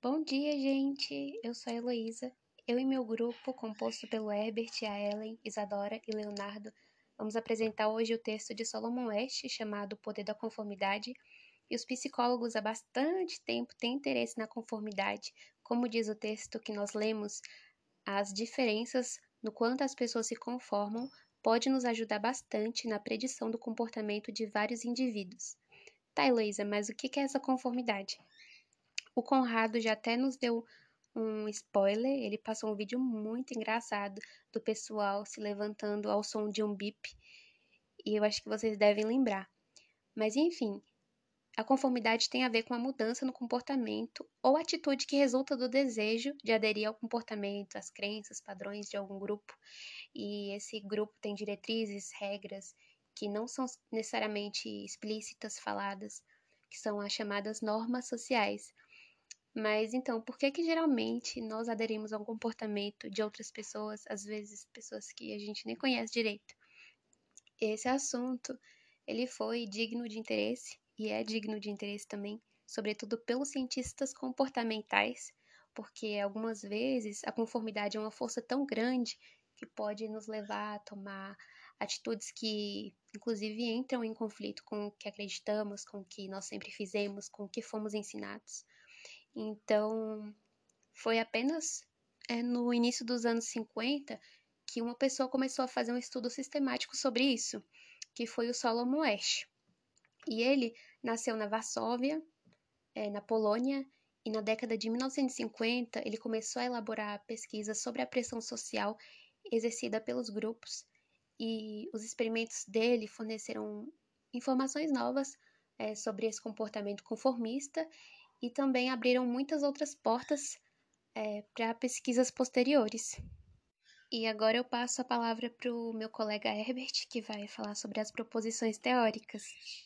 Bom dia, gente! Eu sou a Heloísa. Eu e meu grupo, composto pelo Herbert, a Ellen, Isadora e Leonardo, vamos apresentar hoje o texto de Solomon Asch, chamado Poder da Conformidade, e os psicólogos há bastante tempo têm interesse na conformidade, como diz o texto que nós lemos, as diferenças no quanto as pessoas se conformam pode nos ajudar bastante na predição do comportamento de vários indivíduos. Tá, Heloísa, mas o que é essa conformidade? O Conrado já até nos deu um spoiler, ele passou um vídeo muito engraçado do pessoal se levantando ao som de um bip, e eu acho que vocês devem lembrar. Mas enfim, a conformidade tem a ver com a mudança no comportamento ou atitude que resulta do desejo de aderir ao comportamento, às crenças, padrões de algum grupo, e esse grupo tem diretrizes, regras, que não são necessariamente explícitas, faladas, que são as chamadas normas sociais. Mas, então, por que geralmente nós aderimos a um comportamento de outras pessoas, às vezes pessoas que a gente nem conhece direito? Esse assunto, ele foi digno de interesse, e é digno de interesse também, sobretudo pelos cientistas comportamentais, porque algumas vezes a conformidade é uma força tão grande que pode nos levar a tomar atitudes que, inclusive, entram em conflito com o que acreditamos, com o que nós sempre fizemos, com o que fomos ensinados. Então, foi apenas no início dos anos 50 que uma pessoa começou a fazer um estudo sistemático sobre isso, que foi o Solomon Asch. E ele nasceu na Varsóvia, na Polônia, e na década de 1950 ele começou a elaborar pesquisas sobre a pressão social exercida pelos grupos, e os experimentos dele forneceram informações novas sobre esse comportamento conformista, e também abriram muitas outras portas para pesquisas posteriores. E agora eu passo a palavra para o meu colega Herbert, que vai falar sobre as proposições teóricas.